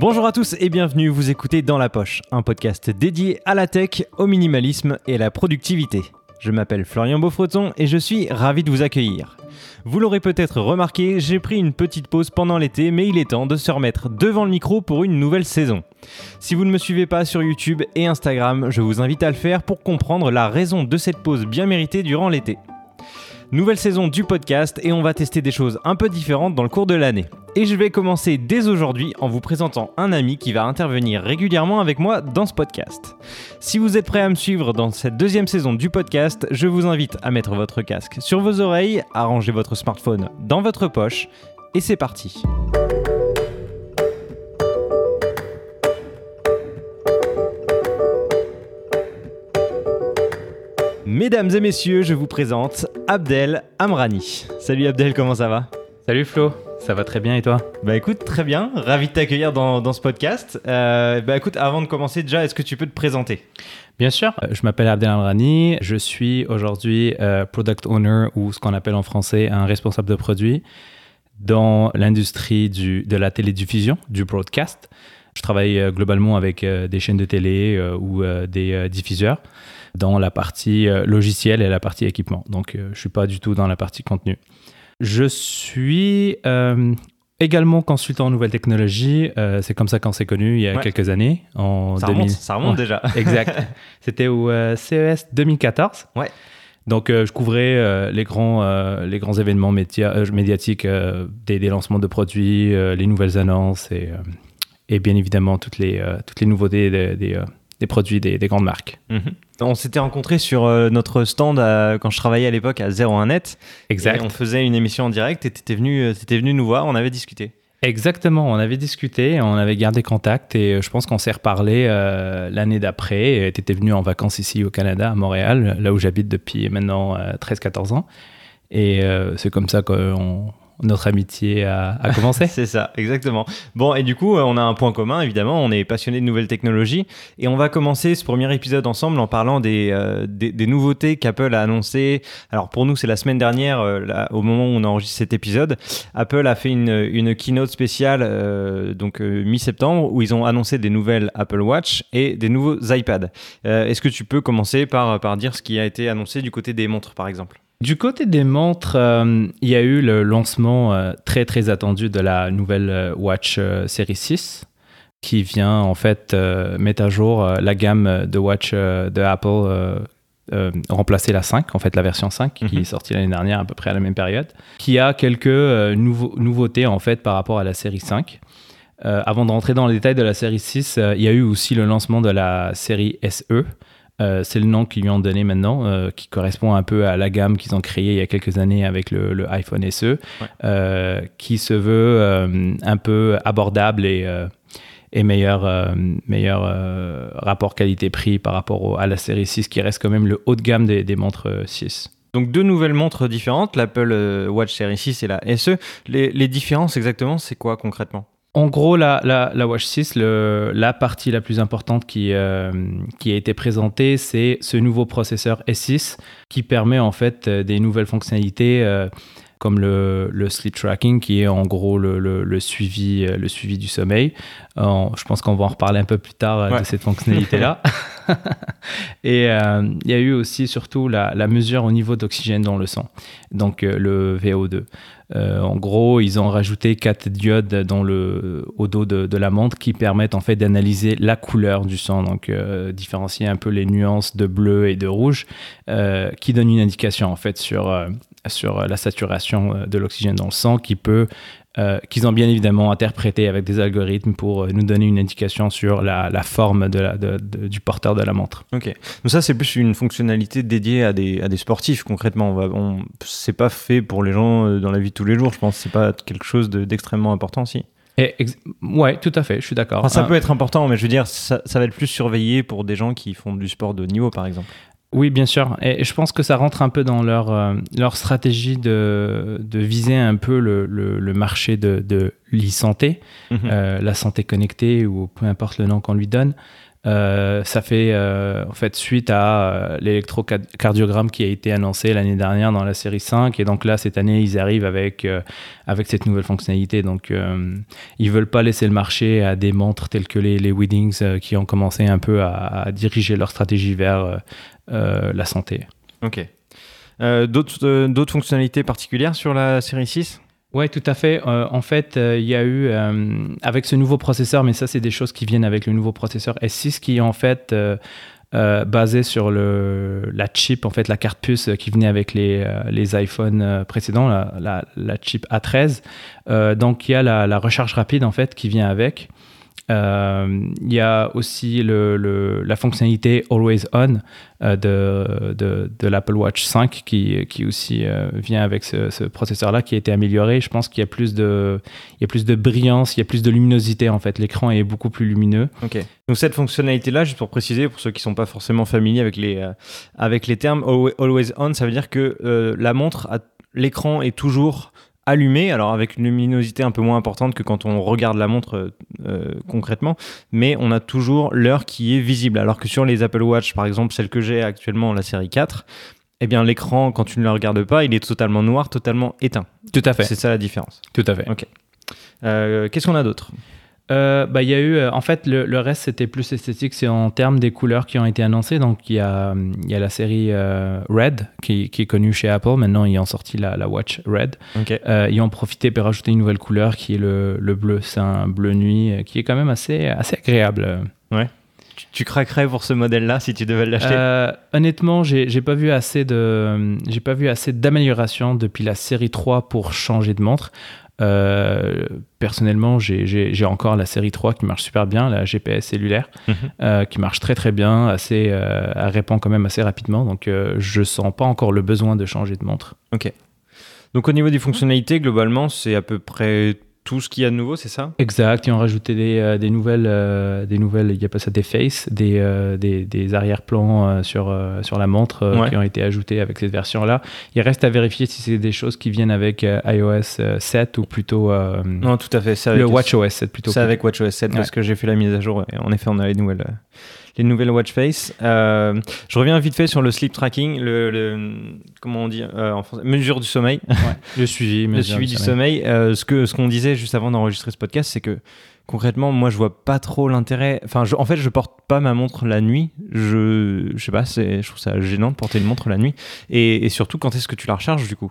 Bonjour à tous et bienvenue, vous écoutez Dans la Poche, un podcast dédié à la tech, au minimalisme et à la productivité. Je m'appelle Florian Beaufreton et je suis ravi de vous accueillir. Vous l'aurez peut-être remarqué, j'ai pris une petite pause pendant l'été, mais il est temps de se remettre devant le micro pour une nouvelle saison. Si vous ne me suivez pas sur YouTube et Instagram, je vous invite à le faire pour comprendre la raison de cette pause bien méritée durant l'été. Nouvelle saison du podcast et on va tester des choses un peu différentes dans le cours de l'année. Et je vais commencer dès aujourd'hui en vous présentant un ami qui va intervenir régulièrement avec moi dans ce podcast. Si vous êtes prêts à me suivre dans cette deuxième saison du podcast, je vous invite à mettre votre casque sur vos oreilles, à ranger votre smartphone dans votre poche et c'est parti. Mesdames et messieurs, je vous présente Abdel Amrani. Salut Abdel, comment ça va ? Salut Flo, ça va très bien et toi ? Bah écoute, très bien, ravi de t'accueillir dans ce podcast. Bah écoute, avant de commencer déjà, est-ce que tu peux te présenter ? Bien sûr, je m'appelle Abdel Amrani, je suis aujourd'hui Product Owner ou ce qu'on appelle en français un responsable de produit dans l'industrie de la télédiffusion, du broadcast. Je travaille globalement avec des chaînes de télé ou des diffuseurs dans la partie logiciel et la partie équipement. Donc, je ne suis pas du tout dans la partie contenu. Je suis également consultant en nouvelles technologies. C'est comme ça qu'on s'est connus il y a quelques années. Ça remonte déjà. Exact. C'était au CES 2014. Ouais. Donc, je couvrais les grands événements médiatiques, des lancements de produits, les nouvelles annonces et bien évidemment toutes les nouveautés des produits des grandes marques. Mmh. On s'était rencontrés sur notre stand quand je travaillais à l'époque à 01net. Exact. Et on faisait une émission en direct et t'étais venu nous voir, on avait discuté. Exactement, on avait discuté, on avait gardé contact et je pense qu'on s'est reparlé l'année d'après. T'étais venu en vacances ici au Canada, à Montréal, là où j'habite depuis maintenant 13-14 ans. Et c'est comme ça qu'on... Notre amitié a commencé. C'est ça, exactement. Bon, et du coup, on a un point commun, évidemment. On est passionnés de nouvelles technologies. Et on va commencer ce premier épisode ensemble en parlant des nouveautés qu'Apple a annoncées. Alors, pour nous, c'est la semaine dernière, au moment où on enregistre cet épisode. Apple a fait une keynote spéciale mi-septembre où ils ont annoncé des nouvelles Apple Watch et des nouveaux iPads. Est-ce que tu peux commencer par dire ce qui a été annoncé du côté des montres, par exemple ? Du côté des montres, il y a eu le lancement très très attendu de la nouvelle Watch série 6 qui vient en fait mettre à jour la gamme de Watch de Apple, remplacer la 5, en fait la version 5 qui est sortie l'année dernière à peu près à la même période, qui a quelques nouveautés en fait par rapport à la série 5. Avant de rentrer dans le détail de la série 6, il y a eu aussi le lancement de la série SE. C'est le nom qu'ils lui ont donné maintenant, qui correspond un peu à la gamme qu'ils ont créée il y a quelques années avec le iPhone SE, qui se veut un peu abordable et meilleur rapport qualité-prix par rapport à la série 6, qui reste quand même le haut de gamme des montres 6. Donc deux nouvelles montres différentes, l'Apple Watch Series 6 et la SE. Les différences exactement, c'est quoi concrètement ? En gros, la Watch 6, la partie la plus importante qui a été présentée, c'est ce nouveau processeur S6 qui permet en fait des nouvelles fonctionnalités comme le sleep tracking, qui est en gros le suivi du sommeil. Je pense qu'on va en reparler un peu plus tard de cette fonctionnalité-là. Et il y a eu aussi surtout la mesure au niveau d'oxygène dans le sang, donc le VO2. En gros, ils ont rajouté 4 diodes au dos de la montre qui permettent en fait d'analyser la couleur du sang, donc différencier un peu les nuances de bleu et de rouge, qui donne une indication en fait sur la saturation de l'oxygène dans le sang qu'ils ont bien évidemment interprété avec des algorithmes pour nous donner une indication sur la forme du porteur de la montre. Ok. Donc ça, c'est plus une fonctionnalité dédiée à des sportifs, concrètement. C'est pas fait pour les gens dans la vie de tous les jours, je pense. C'est pas quelque chose d'extrêmement important, si. Ouais, tout à fait, je suis d'accord. Enfin, ça peut être important, mais je veux dire, ça va être plus surveillé pour des gens qui font du sport de niveau, par exemple. Oui, bien sûr. Et je pense que ça rentre un peu dans leur stratégie de viser un peu le marché de l'e-santé, la santé connectée ou peu importe le nom qu'on lui donne. Ça fait en fait suite à l'électrocardiogramme qui a été annoncé l'année dernière dans la série 5, et donc là cette année ils arrivent avec cette nouvelle fonctionnalité. Donc ils veulent pas laisser le marché à des montres telles que les Weddings qui ont commencé un peu à diriger leur stratégie vers la santé. Ok. D'autres fonctionnalités particulières sur la série 6? Oui, tout à fait. En fait, il y a eu, avec ce nouveau processeur, mais ça, c'est des choses qui viennent avec le nouveau processeur S6 qui est en fait basé sur la chip, en fait, la carte puce qui venait avec les iPhones précédents, la chip A13. Donc, il y a la recharge rapide, en fait, qui vient avec. Il y a aussi la fonctionnalité Always On de l'Apple Watch 5 qui aussi vient avec ce processeur-là qui a été amélioré. Je pense qu'il y a plus de brillance, il y a plus de luminosité en fait. L'écran est beaucoup plus lumineux. Okay. Donc cette fonctionnalité-là, juste pour préciser, pour ceux qui ne sont pas forcément familiers avec les termes, Always On, ça veut dire que la montre, l'écran est toujours allumé, alors avec une luminosité un peu moins importante que quand on regarde la montre concrètement, mais on a toujours l'heure qui est visible, alors que sur les Apple Watch, par exemple celle que j'ai actuellement, la série 4, eh bien l'écran, quand tu ne le regardes pas, il est totalement noir, totalement éteint. Tout à fait. C'est ça la différence. Tout à fait. Ok. Qu'est-ce qu'on a d'autre ? Bah, y a eu, en fait, le reste, c'était plus esthétique. C'est en termes des couleurs qui ont été annoncées. Donc, il y a la série Red qui est connue chez Apple. Maintenant, ils ont sorti la Watch Red. Okay. Ils ont profité pour rajouter une nouvelle couleur qui est le bleu. C'est un bleu nuit qui est quand même assez agréable. Ouais. Tu craquerais pour ce modèle-là si tu devais l'acheter? Honnêtement, j'ai pas vu assez d'améliorations depuis la série 3 pour changer de montre. Personnellement, j'ai encore la série 3 qui marche super bien, la GPS cellulaire, qui marche très très bien, elle répond quand même assez rapidement, donc je sens pas encore le besoin de changer de montre. Ok. Donc au niveau des fonctionnalités, globalement, c'est à peu près tout ce qu'il y a de nouveau, c'est ça? Exact. Ils ont rajouté des nouvelles, il y a pas ça, des faces, des arrière-plans sur la montre qui ont été ajoutés avec cette version-là. Il reste à vérifier si c'est des choses qui viennent avec iOS 7 ou plutôt non, tout à fait, c'est avec le WatchOS 7 plutôt. C'est avec WatchOS 7 parce que j'ai fait la mise à jour et en effet, on a les nouvelles watch face. Je reviens vite fait sur le sleep tracking, comment on dit en français, mesure du sommeil. Ouais, le suivi du sommeil. Ce qu'on disait juste avant d'enregistrer ce podcast, c'est que concrètement, moi, je vois pas trop l'intérêt. Enfin, en fait, je porte pas ma montre la nuit. Je sais pas, je trouve ça gênant de porter une montre la nuit. Et surtout, quand est-ce que tu la recharges du coup?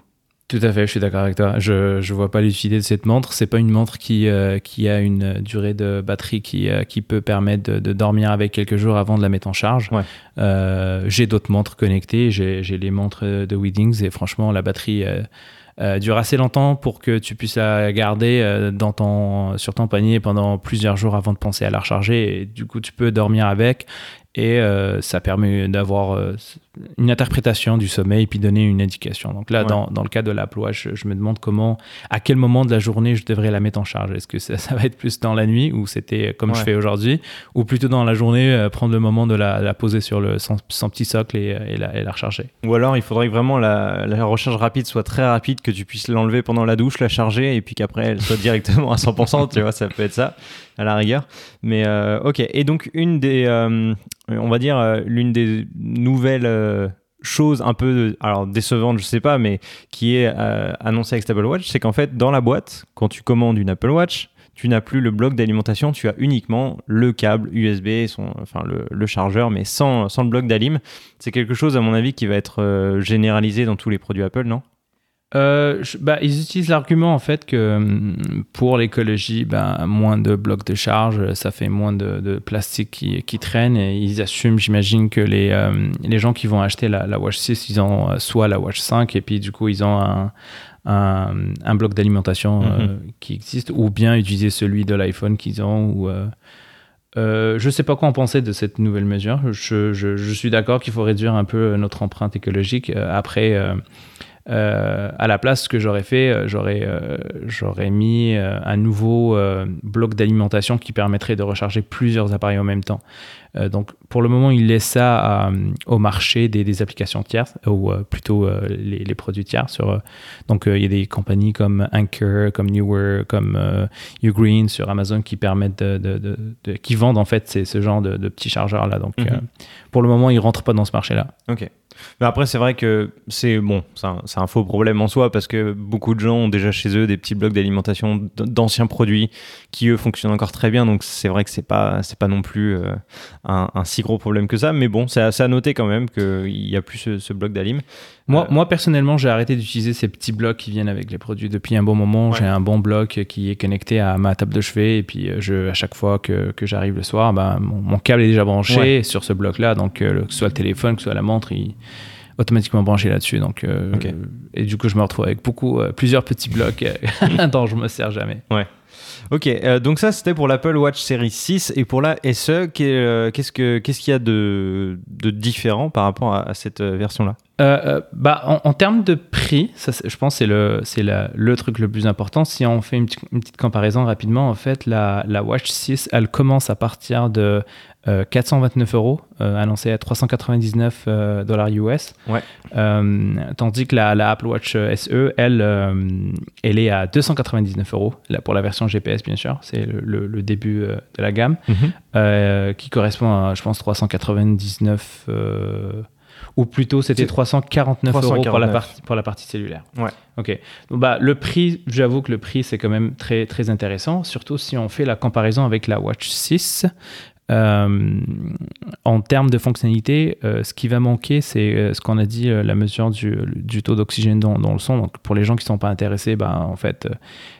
Tout à fait, je suis d'accord avec toi. Je vois pas l'utilité de cette montre. C'est pas une montre qui a une durée de batterie qui peut permettre de dormir avec quelques jours avant de la mettre en charge. Ouais. J'ai d'autres montres connectées. J'ai les montres de Weddings et franchement, la batterie dure assez longtemps pour que tu puisses la garder sur ton panier pendant plusieurs jours avant de penser à la recharger. Et du coup, tu peux dormir avec. Et ça permet d'avoir une interprétation du sommeil et puis donner une indication. Donc là, dans le cas de l'Apple Watch, je me demande à quel moment de la journée je devrais la mettre en charge. Est-ce que ça va être plus dans la nuit, ou c'était comme je fais aujourd'hui, ou plutôt dans la journée, prendre le moment de la poser sur son petit socle et la recharger. Ou alors, il faudrait que vraiment la recharge rapide soit très rapide, que tu puisses l'enlever pendant la douche, la charger, et puis qu'après, elle soit directement à 100%. Tu vois, ça peut être ça, à la rigueur. Mais ok. Et donc, l'une des nouvelles choses un peu décevantes, je sais pas, mais qui est annoncée avec Apple Watch, c'est qu'en fait, dans la boîte, quand tu commandes une Apple Watch, tu n'as plus le bloc d'alimentation, tu as uniquement le câble USB, le chargeur, mais sans le bloc d'alim. C'est quelque chose, à mon avis, qui va être généralisé dans tous les produits Apple, non ? Ils utilisent l'argument en fait que pour l'écologie, moins de blocs de charge, ça fait moins de plastique qui traîne, et ils assument, j'imagine, que les gens qui vont acheter la Watch 6, ils ont soit la Watch 5 et puis du coup ils ont un bloc d'alimentation qui existe, ou bien utiliser celui de l'iPhone qu'ils ont, ou je sais pas quoi en penser de cette nouvelle mesure. Je suis d'accord qu'il faut réduire un peu notre empreinte écologique. Après À la place, ce que j'aurais fait, j'aurais mis un nouveau bloc d'alimentation qui permettrait de recharger plusieurs appareils en même temps. Donc, pour le moment, il laisse ça au marché des applications tierces, ou plutôt les produits tiers. Donc, il y a des compagnies comme Anker, comme Newer, comme Ugreen sur Amazon qui permettent qui vendent en fait ce genre de petits chargeurs-là. Donc, pour le moment, ils ne rentrent pas dans ce marché-là. OK. Mais après, c'est vrai que c'est un faux problème en soi, parce que beaucoup de gens ont déjà chez eux des petits blocs d'alimentation d'anciens produits qui, eux, fonctionnent encore très bien. Donc, c'est vrai que c'est pas non plus... Un si gros problème que ça, mais bon, c'est à noter quand même qu'il n'y a plus ce bloc d'alim. Moi personnellement, j'ai arrêté d'utiliser ces petits blocs qui viennent avec les produits depuis un bon moment. Ouais. J'ai un bon bloc qui est connecté à ma table de chevet, et puis à chaque fois que j'arrive le soir, mon câble est déjà branché sur ce bloc là, donc que ce soit le téléphone, que ce soit la montre, il automatiquement branché là-dessus, donc okay. Et du coup je me retrouve avec plusieurs petits blocs dont je me sers jamais. Ouais. Ok, donc ça c'était pour l'Apple Watch Series 6, et pour la SE, qu'est-ce qu'il y a de différent par rapport à cette version-là ? En termes de prix, ça, je pense que c'est le truc le plus important. Si on fait une petite comparaison rapidement, en fait, la Watch 6, elle commence à partir de 429 €, annoncée à 399 dollars US. Ouais. Tandis que la Apple Watch SE, elle est à 299 €, là, pour la version GPS, bien sûr. C'est le début de la gamme, qui correspond à, je pense, 399 ou plutôt c'était 349 € pour la partie cellulaire. Ouais. Ok. Donc, le prix, j'avoue que le prix c'est quand même très très intéressant, surtout si on fait la comparaison avec la Watch 6. En termes de fonctionnalité, ce qui va manquer, c'est ce qu'on a dit, la mesure du taux d'oxygène dans le sang. Donc, pour les gens qui ne sont pas intéressés, en fait,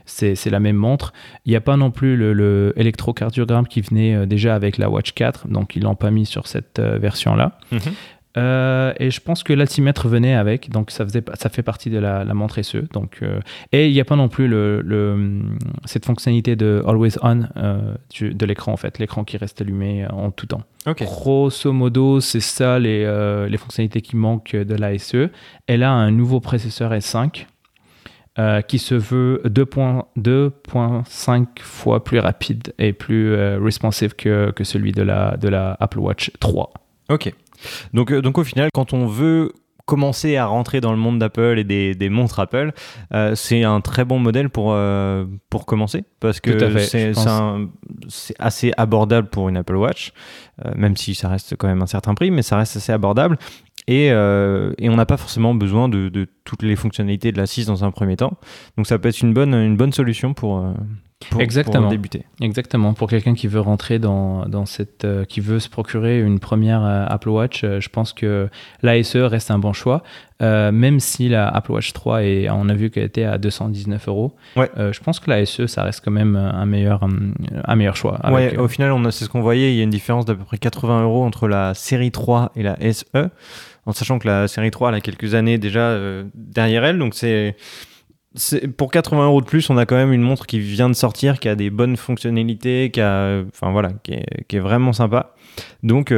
c'est la même montre. Il n'y a pas non plus le électrocardiogramme qui venait déjà avec la Watch 4, donc ils ne l'ont pas mis sur cette version-là. Et je pense que l'altimètre venait avec, donc ça fait partie de la montre SE. Donc, et il n'y a pas non plus cette fonctionnalité de always on de l'écran, en fait, l'écran qui reste allumé en tout temps. Okay. Grosso modo, c'est ça les fonctionnalités qui manquent de la SE. Elle a un nouveau processeur S5 qui se veut 2.5 fois plus rapide et plus responsive que celui de la Apple Watch 3. Ok. Donc au final, quand on veut commencer à rentrer dans le monde d'Apple et des montres Apple, c'est un très bon modèle pour commencer, parce que c'est assez abordable pour une Apple Watch, même si ça reste quand même un certain prix, mais ça reste assez abordable. Et on n'a pas forcément besoin de toutes les fonctionnalités de la 6 dans un premier temps. Donc ça peut être une bonne solution pour débuter. Exactement. Pour quelqu'un qui veut rentrer dans cette... qui veut se procurer une première Apple Watch, je pense que la SE reste un bon choix. Même si la Apple Watch 3, on a vu qu'elle était à 219 €, je pense que la SE, ça reste quand même un meilleur choix. Avec, au final, c'est ce qu'on voyait, il y a une différence d'à peu près 80 € entre la série 3 et la SE. En sachant que la série 3, elle a quelques années déjà derrière elle. Donc, pour 80 € de plus, on a quand même une montre qui vient de sortir, qui a des bonnes fonctionnalités, qui est vraiment sympa. Donc,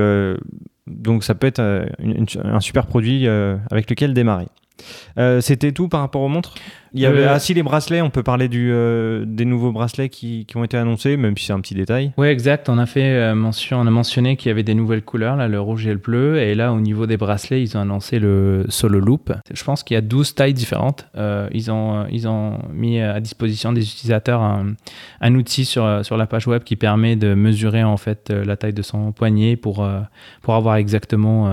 ça peut être un super produit avec lequel démarrer. C'était tout par rapport aux montres. Il y avait si les bracelets, on peut parler des nouveaux bracelets qui ont été annoncés, même si c'est un petit détail. Oui, exact. On a mentionné qu'il y avait des nouvelles couleurs, là, le rouge et le bleu. Et là, au niveau des bracelets, ils ont annoncé le Solo Loop. Je pense qu'il y a 12 tailles différentes. Ils ont mis à disposition des utilisateurs un outil sur la page web qui permet de mesurer en fait la taille de son poignet pour avoir exactement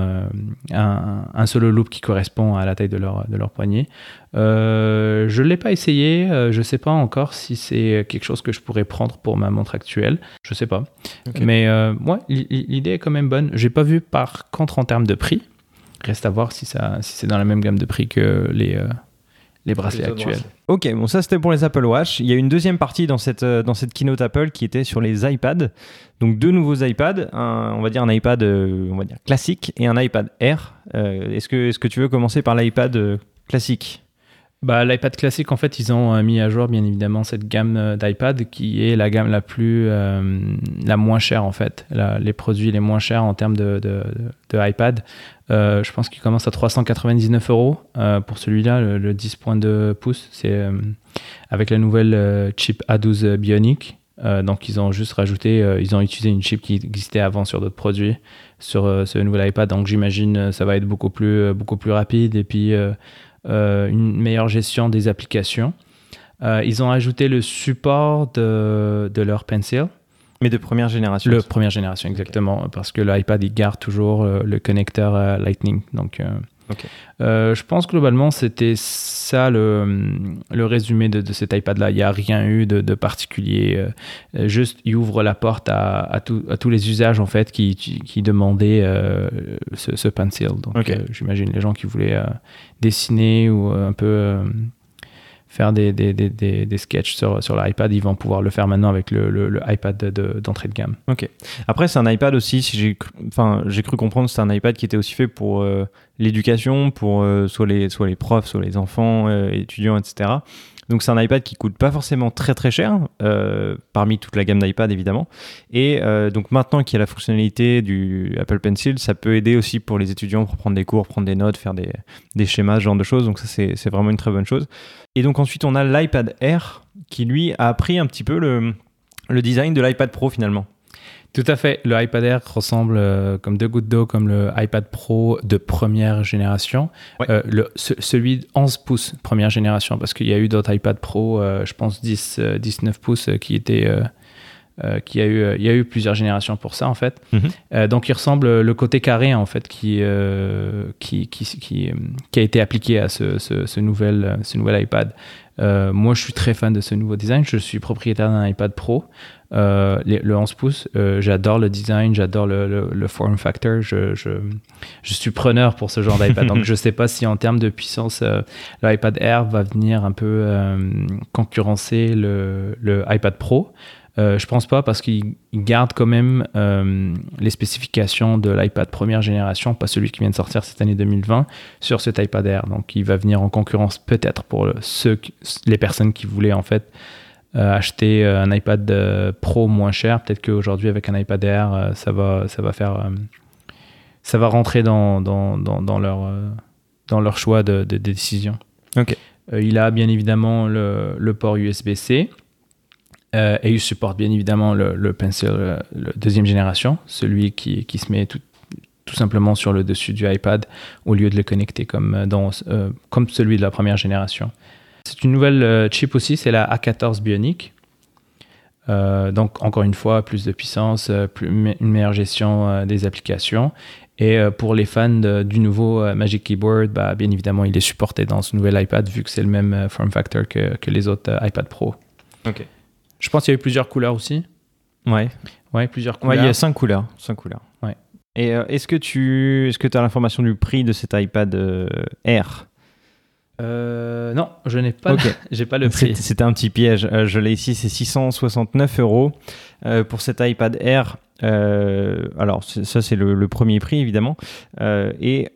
un Solo Loop qui correspond à la taille de leur poignet. Je ne l'ai pas essayé, je ne sais pas encore si c'est quelque chose que je pourrais prendre pour ma montre actuelle, je ne sais pas. Okay. Mais l'idée est quand même bonne. Je n'ai pas vu par contre en termes de prix, reste à voir si c'est dans la même gamme de prix que les bracelets actuels. Ok, bon, ça c'était pour les Apple Watch. Il y a une deuxième partie dans cette keynote Apple qui était sur les iPads. Donc deux nouveaux iPads, un iPad classique et un iPad Air. Est-ce que tu veux commencer par l'iPad classique ? Bah, l'iPad classique, en fait, ils ont mis à jour, bien évidemment, cette gamme d'iPad qui est la gamme la moins chère, en fait. Les produits les moins chers en termes de iPad. Je pense qu'il commence à 399 € pour celui-là, le 10.2 pouces. C'est avec la nouvelle chip A12 Bionic. Donc, ils ont juste rajouté, ils ont utilisé une chip qui existait avant sur d'autres produits, sur ce nouvel iPad. Donc, j'imagine ça va être beaucoup plus rapide et puis... une meilleure gestion des applications. Ils ont ajouté le support de leur Pencil. Mais de première génération. De première génération, exactement. Okay. Parce que l'iPad, il garde toujours le connecteur Lightning. Donc, okay. Je pense que globalement, c'était ça le résumé de cet iPad-là. Il n'y a rien eu de particulier. Juste, il ouvre la porte à tous les usages en fait, qui demandaient ce pencil. Donc, okay. J'imagine les gens qui voulaient dessiner ou un peu faire des sketchs sur l'iPad, ils vont pouvoir le faire maintenant avec le iPad d'entrée de gamme. Ok. Après, c'est un iPad aussi, j'ai cru comprendre que c'est un iPad qui était aussi fait pour l'éducation, pour soit les profs, soit les enfants, étudiants, etc. Donc, c'est un iPad qui ne coûte pas forcément très très cher, parmi toute la gamme d'iPad évidemment. Et donc, maintenant qu'il y a la fonctionnalité du Apple Pencil, ça peut aider aussi pour les étudiants pour prendre des cours, prendre des notes, faire des schémas, ce genre de choses. Donc, ça, c'est vraiment une très bonne chose. Et donc, ensuite, on a l'iPad Air qui, lui, a pris un petit peu le design de l'iPad Pro finalement. Tout à fait. Le iPad Air ressemble comme deux gouttes d'eau, comme le iPad Pro de première génération. Ouais. Celui de 11 pouces, première génération, parce qu'il y a eu d'autres iPad Pro, je pense 19 pouces, qui étaient... il y a eu plusieurs générations pour ça en fait. Mm-hmm. Donc il ressemble le côté carré en fait qui a été appliqué à ce nouvel iPad. Moi je suis très fan de ce nouveau design. Je suis propriétaire d'un iPad Pro, le 11 pouces. J'adore le design, j'adore le form factor. Je suis preneur pour ce genre d'iPad. Donc je sais pas si en termes de puissance l'iPad Air va venir un peu concurrencer le iPad Pro. Je pense pas parce qu'il garde quand même les spécifications de l'iPad première génération, pas celui qui vient de sortir cette année 2020, sur cet iPad Air. Donc, il va venir en concurrence peut-être pour les personnes qui voulaient en fait acheter un iPad Pro moins cher. Peut-être qu'aujourd'hui, avec un iPad Air, ça va rentrer dans leur choix de décision. Okay. Il a bien évidemment le port USB-C. Et il supporte bien évidemment le Pencil deuxième génération, celui qui se met tout simplement sur le dessus du iPad au lieu de le connecter comme celui de la première génération. C'est une nouvelle chip aussi, c'est la A14 Bionic. Donc encore une fois, plus de puissance, une meilleure gestion des applications. Et pour les fans du nouveau Magic Keyboard, bah, bien évidemment, il est supporté dans ce nouvel iPad vu que c'est le même form factor que les autres iPad Pro. Ok. Je pense qu'il y a eu plusieurs couleurs aussi. Ouais, plusieurs couleurs. Ouais, il y a 5 couleurs. Ouais. Et est-ce que tu as l'information du prix de cet iPad Air ? Non, je n'ai pas. Okay. J'ai pas le prix. C'était un petit piège. Je l'ai ici, c'est 669 € pour cet iPad Air. Alors ça, c'est le premier prix évidemment. Et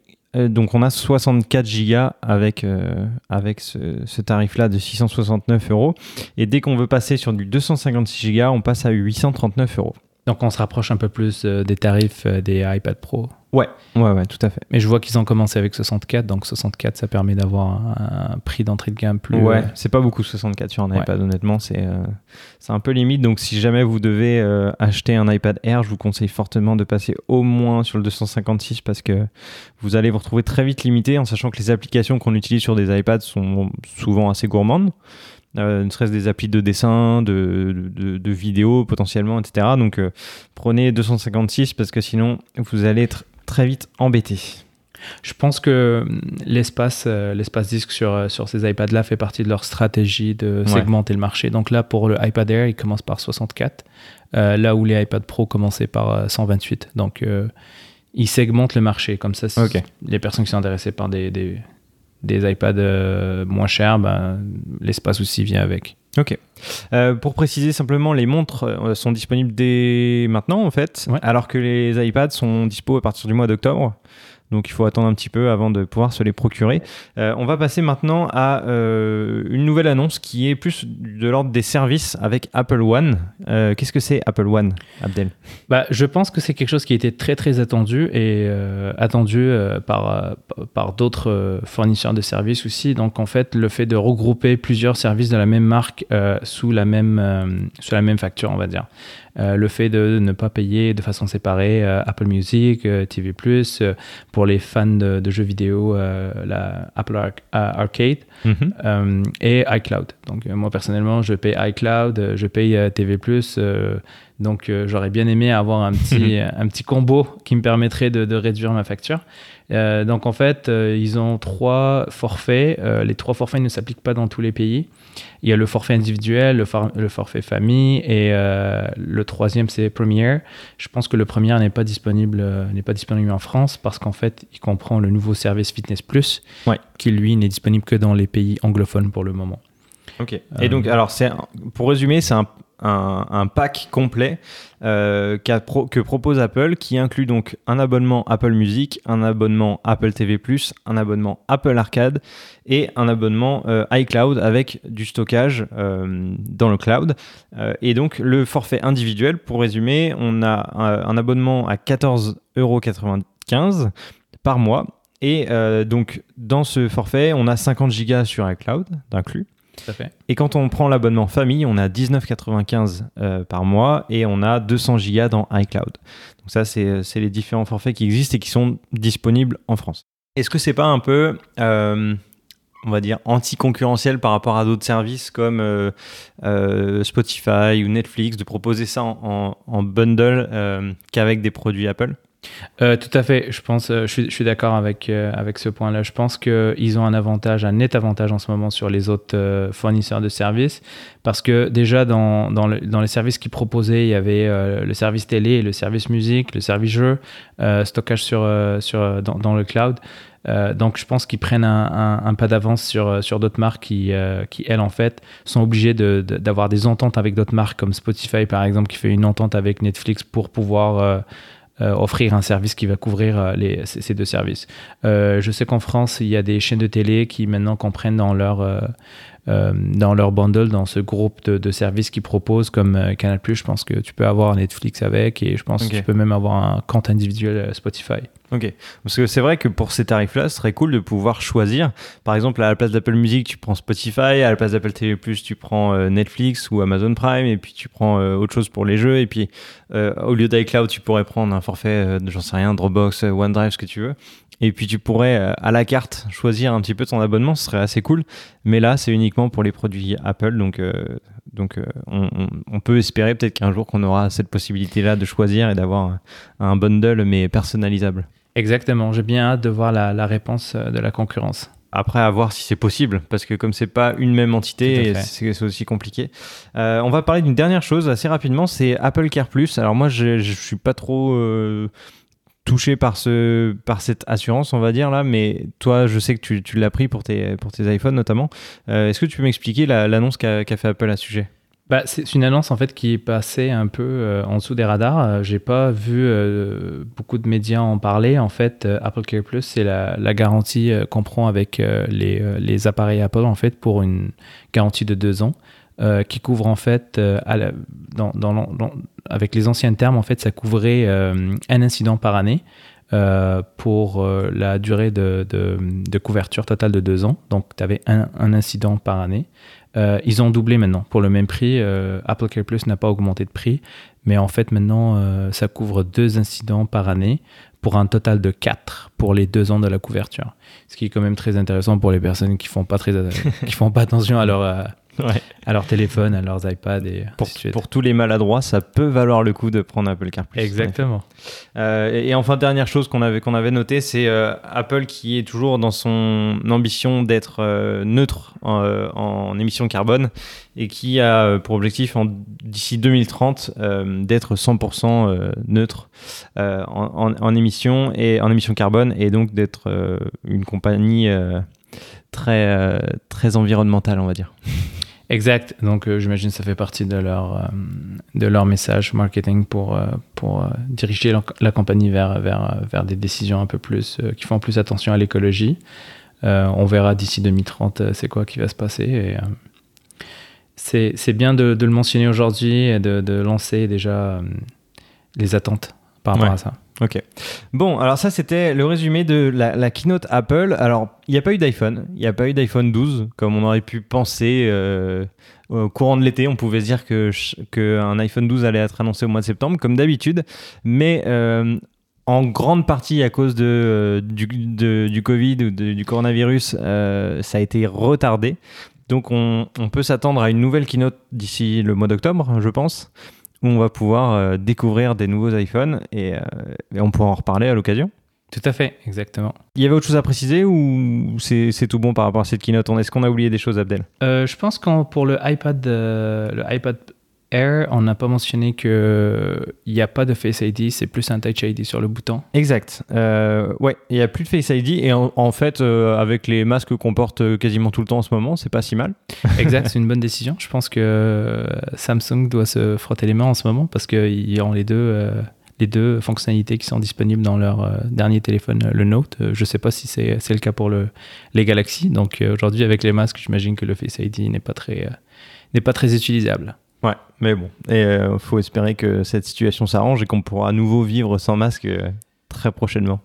donc on a 64 gigas avec ce tarif-là de 669 €. Et dès qu'on veut passer sur du 256 gigas, on passe à 839 €. Donc on se rapproche un peu plus des tarifs des iPad Pro. Ouais, tout à fait. Mais je vois qu'ils ont commencé avec 64, donc 64, ça permet d'avoir un prix d'entrée de gamme plus... Ouais, c'est pas beaucoup 64 sur un iPad, honnêtement, c'est un peu limite. Donc si jamais vous devez acheter un iPad Air, je vous conseille fortement de passer au moins sur le 256 parce que vous allez vous retrouver très vite limité en sachant que les applications qu'on utilise sur des iPads sont souvent assez gourmandes. Ne serait-ce des applis de dessin, de vidéo potentiellement, etc. Donc prenez 256 parce que sinon vous allez être très vite embêté. Je pense que l'espace disque sur ces iPads-là fait partie de leur stratégie de segmenter le marché. Donc là, pour le iPad Air, il commence par 64, là où les iPad Pro commençaient par 128. Donc ils segmentent le marché. Comme ça, les personnes qui sont intéressées par des iPads moins chers, l'espace aussi vient avec. Ok. Pour préciser simplement, les montres sont disponibles dès maintenant en fait, alors que les iPads sont dispo à partir du mois d'octobre. Donc, il faut attendre un petit peu avant de pouvoir se les procurer. On va passer maintenant à une nouvelle annonce qui est plus de l'ordre des services avec Apple One. Qu'est-ce que c'est Apple One, Abdel ? Je pense que c'est quelque chose qui était très, très attendu et par d'autres fournisseurs de services aussi. Donc, en fait, le fait de regrouper plusieurs services de la même marque sous la même facture, on va dire. Le fait de ne pas payer de façon séparée Apple Music, TV+, pour les fans de jeux vidéo, la Apple Arcade et iCloud. Donc moi personnellement, je paye iCloud, je paye TV+, donc j'aurais bien aimé avoir un petit combo qui me permettrait de réduire ma facture. Donc en fait, ils ont trois forfaits. Les trois forfaits ne s'appliquent pas dans tous les pays. Il y a le forfait individuel, le forfait famille et le troisième, c'est Premiere. Je pense que le Premiere n'est pas disponible en France parce qu'en fait, il comprend le nouveau service Fitness Plus qui, lui, n'est disponible que dans les pays anglophones pour le moment. Ok. Et donc, alors, pour résumer, c'est un pack complet que propose Apple, qui inclut donc un abonnement Apple Music, un abonnement Apple TV+, un abonnement Apple Arcade et un abonnement iCloud avec du stockage dans le cloud. Et donc le forfait individuel, pour résumer, on a un abonnement à 14,95 € par mois. Et donc dans ce forfait, on a 50 gigas sur iCloud d'inclus. Et quand on prend l'abonnement famille, on a 19,95 par mois et on a 200 gigas dans iCloud. Donc ça, c'est les différents forfaits qui existent et qui sont disponibles en France. Est-ce que c'est pas un peu, on va dire, anti-concurrentiel par rapport à d'autres services comme Spotify ou Netflix, de proposer ça en bundle qu'avec des produits Apple ? Tout à fait, je suis d'accord avec ce point-là. Je pense qu'ils ont un net avantage en ce moment sur les autres fournisseurs de services parce que déjà dans les services qu'ils proposaient, il y avait le service télé, le service musique, le service jeu, stockage dans le cloud. Donc je pense qu'ils prennent un pas d'avance sur d'autres marques qui elles en fait sont obligées d'avoir des ententes avec d'autres marques comme Spotify par exemple, qui fait une entente avec Netflix pour pouvoir offrir un service qui va couvrir ces deux services. Je sais qu'en France, il y a des chaînes de télé qui maintenant comprennent dans leur bundle, dans ce groupe de services qu'ils proposent, comme Canal+. Je pense que tu peux avoir Netflix avec, et je pense que tu peux même avoir un compte individuel Spotify. Ok, parce que c'est vrai que pour ces tarifs-là, ce serait cool de pouvoir choisir. Par exemple, à la place d'Apple Music, tu prends Spotify, à la place d'Apple TV+, tu prends Netflix ou Amazon Prime, et puis tu prends autre chose pour les jeux, et puis au lieu d'iCloud, tu pourrais prendre un forfait, j'en sais rien, Dropbox, OneDrive, ce que tu veux. Et puis tu pourrais à la carte choisir un petit peu ton abonnement, ce serait assez cool. Mais là, c'est uniquement pour les produits Apple, donc on peut espérer peut-être qu'un jour qu'on aura cette possibilité-là de choisir et d'avoir un bundle mais personnalisable. Exactement, j'ai bien hâte de voir la réponse de la concurrence. Après, à voir si c'est possible, parce que comme c'est pas une même entité, c'est aussi compliqué. On va parler d'une dernière chose assez rapidement, c'est AppleCare Plus. Alors moi, je suis pas trop touché par cette assurance, on va dire là, mais toi, je sais que tu l'as pris pour tes iPhones notamment. Est-ce que tu peux m'expliquer l'annonce qu'a fait Apple à ce sujet ? C'est une annonce en fait qui est passée un peu en dessous des radars. J'ai pas vu beaucoup de médias en parler. En fait, AppleCare Plus, c'est la garantie qu'on prend avec les appareils Apple en fait pour une garantie de 2 ans qui couvre en fait avec les anciens termes en fait ça couvrait un incident par année. Pour la durée de couverture totale de 2 ans. Donc, tu avais un incident par année. Ils ont doublé maintenant. Pour le même prix, AppleCare Plus n'a pas augmenté de prix. Mais en fait, maintenant, ça couvre 2 incidents par année pour un total de 4 pour les 2 ans de la couverture. Ce qui est quand même très intéressant pour les personnes qui ne font pas attention à leur... à leur téléphone, à leurs iPads et ainsi de suite. Pour tous les maladroits, ça peut valoir le coup de prendre AppleCare Plus. Exactement. Et enfin, dernière chose qu'on avait notée, c'est Apple qui est toujours dans son ambition d'être neutre en émissions carbone et qui a pour objectif d'ici 2030 d'être 100% neutre en émissions et en émissions carbone et donc d'être une compagnie très environnementale, on va dire. Exact. Donc, j'imagine que ça fait partie de leur message marketing pour diriger la compagnie vers des décisions un peu plus qui font plus attention à l'écologie. On verra d'ici 2030 c'est quoi qui va se passer. Et, c'est bien de le mentionner aujourd'hui et de lancer déjà les attentes par rapport à ça. Ok. Bon, alors ça, c'était le résumé de la keynote Apple. Alors, il n'y a pas eu d'iPhone. Il n'y a pas eu d'iPhone 12, comme on aurait pu penser au courant de l'été. On pouvait se dire qu'un iPhone 12 allait être annoncé au mois de septembre, comme d'habitude. Mais en grande partie à cause du Covid ou du coronavirus, ça a été retardé. Donc, on peut s'attendre à une nouvelle keynote d'ici le mois d'octobre, je pense, où on va pouvoir découvrir des nouveaux iPhones et on pourra en reparler à l'occasion. Tout à fait, exactement. Il y avait autre chose à préciser ou c'est tout bon par rapport à cette keynote? Est-ce qu'on a oublié des choses, Abdel? Je pense que pour le iPad Air, on n'a pas mentionné qu'il n'y a pas de Face ID, c'est plus un Touch ID sur le bouton. Exact. Il n'y a plus de Face ID et en fait, avec les masques qu'on porte quasiment tout le temps en ce moment, c'est pas si mal. Exact, c'est une bonne décision. Je pense que Samsung doit se frotter les mains en ce moment parce qu'ils ont les deux fonctionnalités qui sont disponibles dans leur dernier téléphone, le Note. Je ne sais pas si c'est le cas pour les Galaxy. Donc aujourd'hui, avec les masques, j'imagine que le Face ID n'est pas très utilisable. Ouais, mais bon, et faut espérer que cette situation s'arrange et qu'on pourra à nouveau vivre sans masque très prochainement.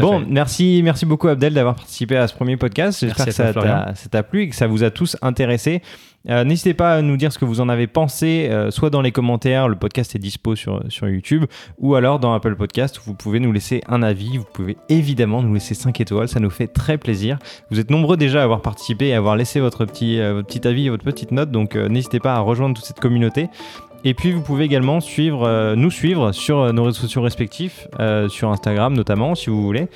Bon, merci beaucoup Abdel d'avoir participé à ce premier podcast. J'espère que ça t'a plu et que ça vous a tous intéressé. N'hésitez pas à nous dire ce que vous en avez pensé, soit dans les commentaires, le podcast est dispo sur YouTube, ou alors dans Apple Podcast où vous pouvez nous laisser un avis. Vous pouvez évidemment nous laisser 5 étoiles, ça nous fait très plaisir. Vous êtes nombreux déjà à avoir participé et à avoir laissé votre petit avis et votre petite note, donc n'hésitez pas à rejoindre toute cette communauté. Et puis vous pouvez également nous suivre sur nos réseaux sociaux respectifs, sur Instagram notamment si vous voulez.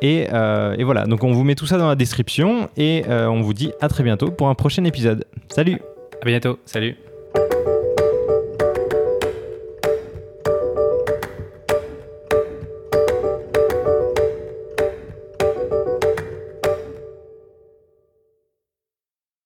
Et voilà, donc on vous met tout ça dans la description et on vous dit à très bientôt pour un prochain épisode. Salut! À bientôt, salut!